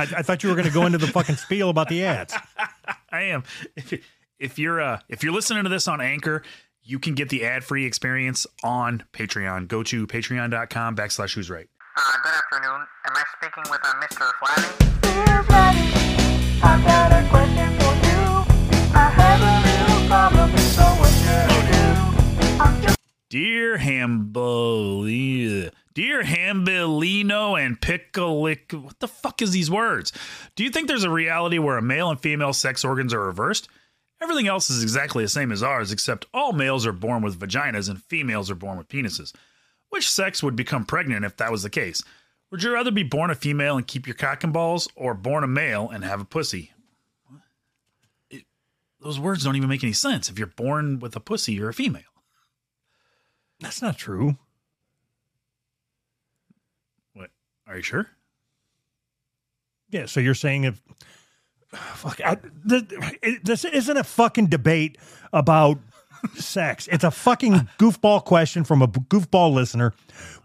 I thought you were going to go into the fucking spiel about the ads. I am. If you're listening to this on Anchor, you can get the ad-free experience on Patreon. Go to patreon.com/whosright. Good afternoon. Am I speaking with Mr. Flatty? Dear Flatty, I've got a question for you. I have a little problem with someone you. I'm just... Dear Hambellino and Picklick, what the fuck is these words? Do you think there's a reality where a male and female sex organs are reversed? Everything else is exactly the same as ours, except all males are born with vaginas and females are born with penises. Which sex would become pregnant if that was the case? Would you rather be born a female and keep your cock and balls, or born a male and have a pussy? Those words don't even make any sense. If you're born with a pussy, you're a female. That's not true. Are you sure? Yeah, so you're saying if... Fuck, this isn't a fucking debate about sex. It's a fucking goofball question from a goofball listener.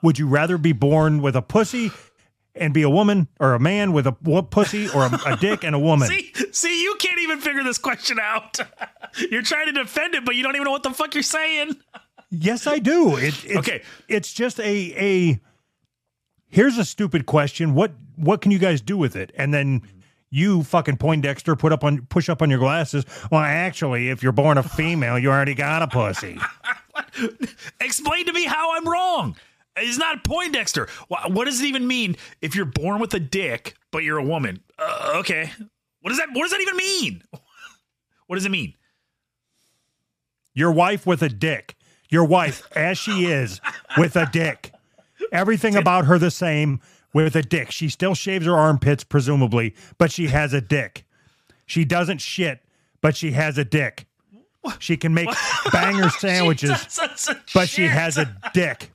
Would you rather be born with a pussy and be a woman, or a man with a pussy, or a dick and a woman? See, you can't even figure this question out. You're trying to defend it, but you don't even know what the fuck you're saying. Yes, I do. Okay. It's just a... Here's a stupid question. What can you guys do with it? And then you fucking Poindexter push up on your glasses. Well, actually, if you're born a female, you already got a pussy. Explain to me how I'm wrong. It's not Poindexter. What does it even mean if you're born with a dick, but you're a woman? Okay. What does that even mean? What does it mean? Your wife with a dick. Your wife, as she is, with a dick. Everything about her the same with a dick. She still shaves her armpits, presumably, but she has a dick. She doesn't shit, but she has a dick. She can make banger sandwiches, but she has a dick.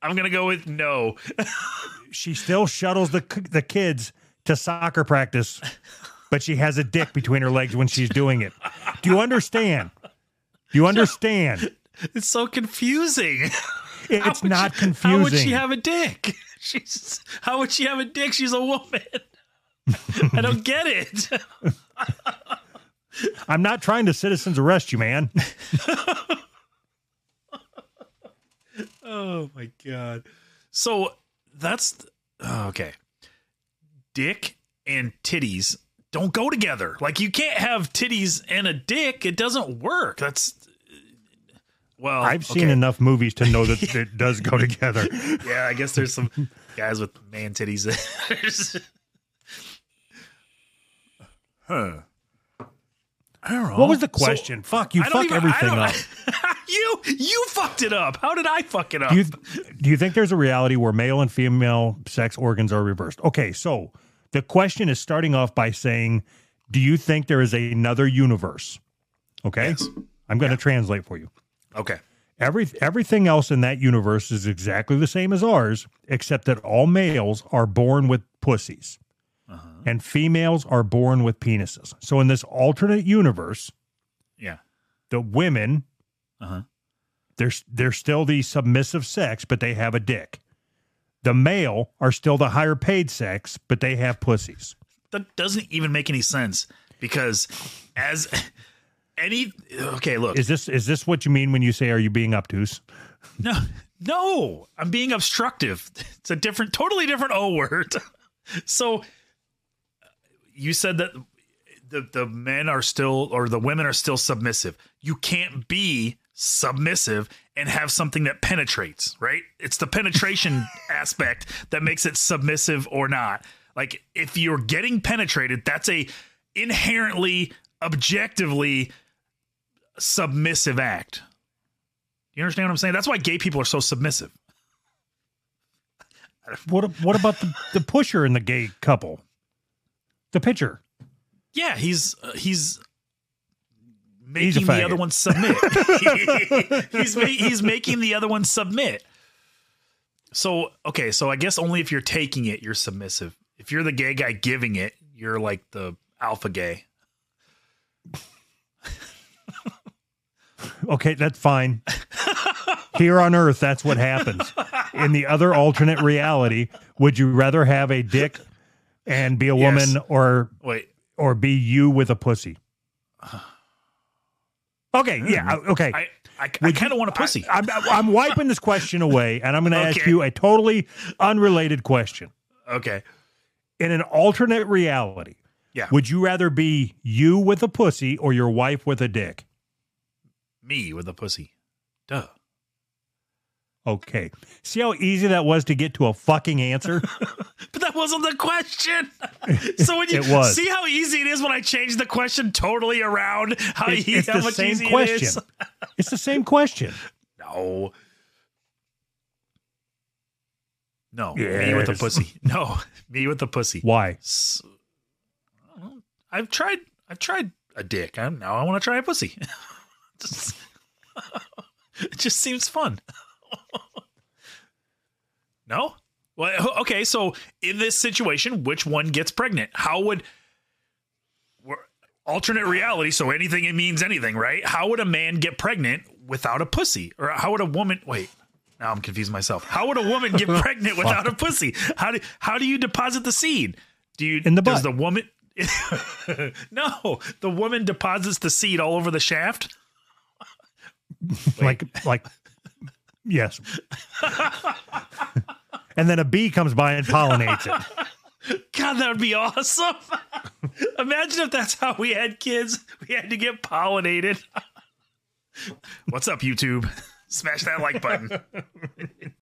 I'm going to go with no. She still shuttles the kids to soccer practice, but she has a dick between her legs when she's doing it. Do you understand? It's so confusing. It's not confusing. How would she have a dick? How would she have a dick? She's a woman. I don't get it. I'm not trying to citizens arrest you, man. Oh, my God. So that's... okay. Dick and titties don't go together. Like, you can't have titties and a dick. It doesn't work. That's... Well, I've seen enough movies to know that it does go together. Yeah, I guess there's some guys with man titties. Huh. I don't know. What was the question? So, fuck, you fuck everything up. You fucked it up. How did I fuck it up? Do you think there's a reality where male and female sex organs are reversed? Okay, so the question is starting off by saying, do you think there is another universe? Okay? Yes. I'm going to translate for you. Okay. Everything else in that universe is exactly the same as ours, except that all males are born with pussies and females are born with penises. So in this alternate universe, the women, they're still the submissive sex, but they have a dick. The male are still the higher paid sex, but they have pussies. That doesn't even make any sense because as... Okay, look. Is this what you mean when you say, are you being obtuse? No, I'm being obstructive. It's a totally different O word. So you said that the men are still, or the women are still submissive. You can't be submissive and have something that penetrates, right? It's the penetration aspect that makes it submissive or not. Like if you're getting penetrated, that's a inherently, objectively submissive act. You understand what I'm saying? That's why gay people are so submissive. What about the pusher in the gay couple? The pitcher. Yeah, he's making the other one submit. he's making the other one submit. So, okay, so I guess only if you're taking it, you're submissive. If you're the gay guy giving it, you're like the alpha gay. Okay, that's fine. Here on Earth, that's what happens. In the other alternate reality, would you rather have a dick and be a woman or be you with a pussy. Okay. Yeah. Okay. I kind of want a pussy. I'm wiping this question away, and I'm going to ask you a totally unrelated question. Okay. In an alternate reality, would you rather be you with a pussy or your wife with a dick? Me with a pussy. Duh. Okay. See how easy that was to get to a fucking answer? But that wasn't the question. So when you see how easy it is when I change the question totally around, how much easier it is. It's the same question. No. Yes. Me with a pussy. No. Me with a pussy. Why? I've tried a dick. Now I want to try a pussy. It just seems fun. No? Well, okay, so in this situation, which one gets pregnant? Alternate reality, so anything, it means anything, right? How would a man get pregnant without a pussy? Or how would a woman... Wait, now I'm confused myself. How would a woman get pregnant without a pussy? How do you deposit the seed? Does the woman... No, the woman deposits the seed all over the shaft? Like... Yes. And then a bee comes by and pollinates it. God, that would be awesome. Imagine if that's how we had kids. We had to get pollinated. What's up, YouTube? Smash that like button.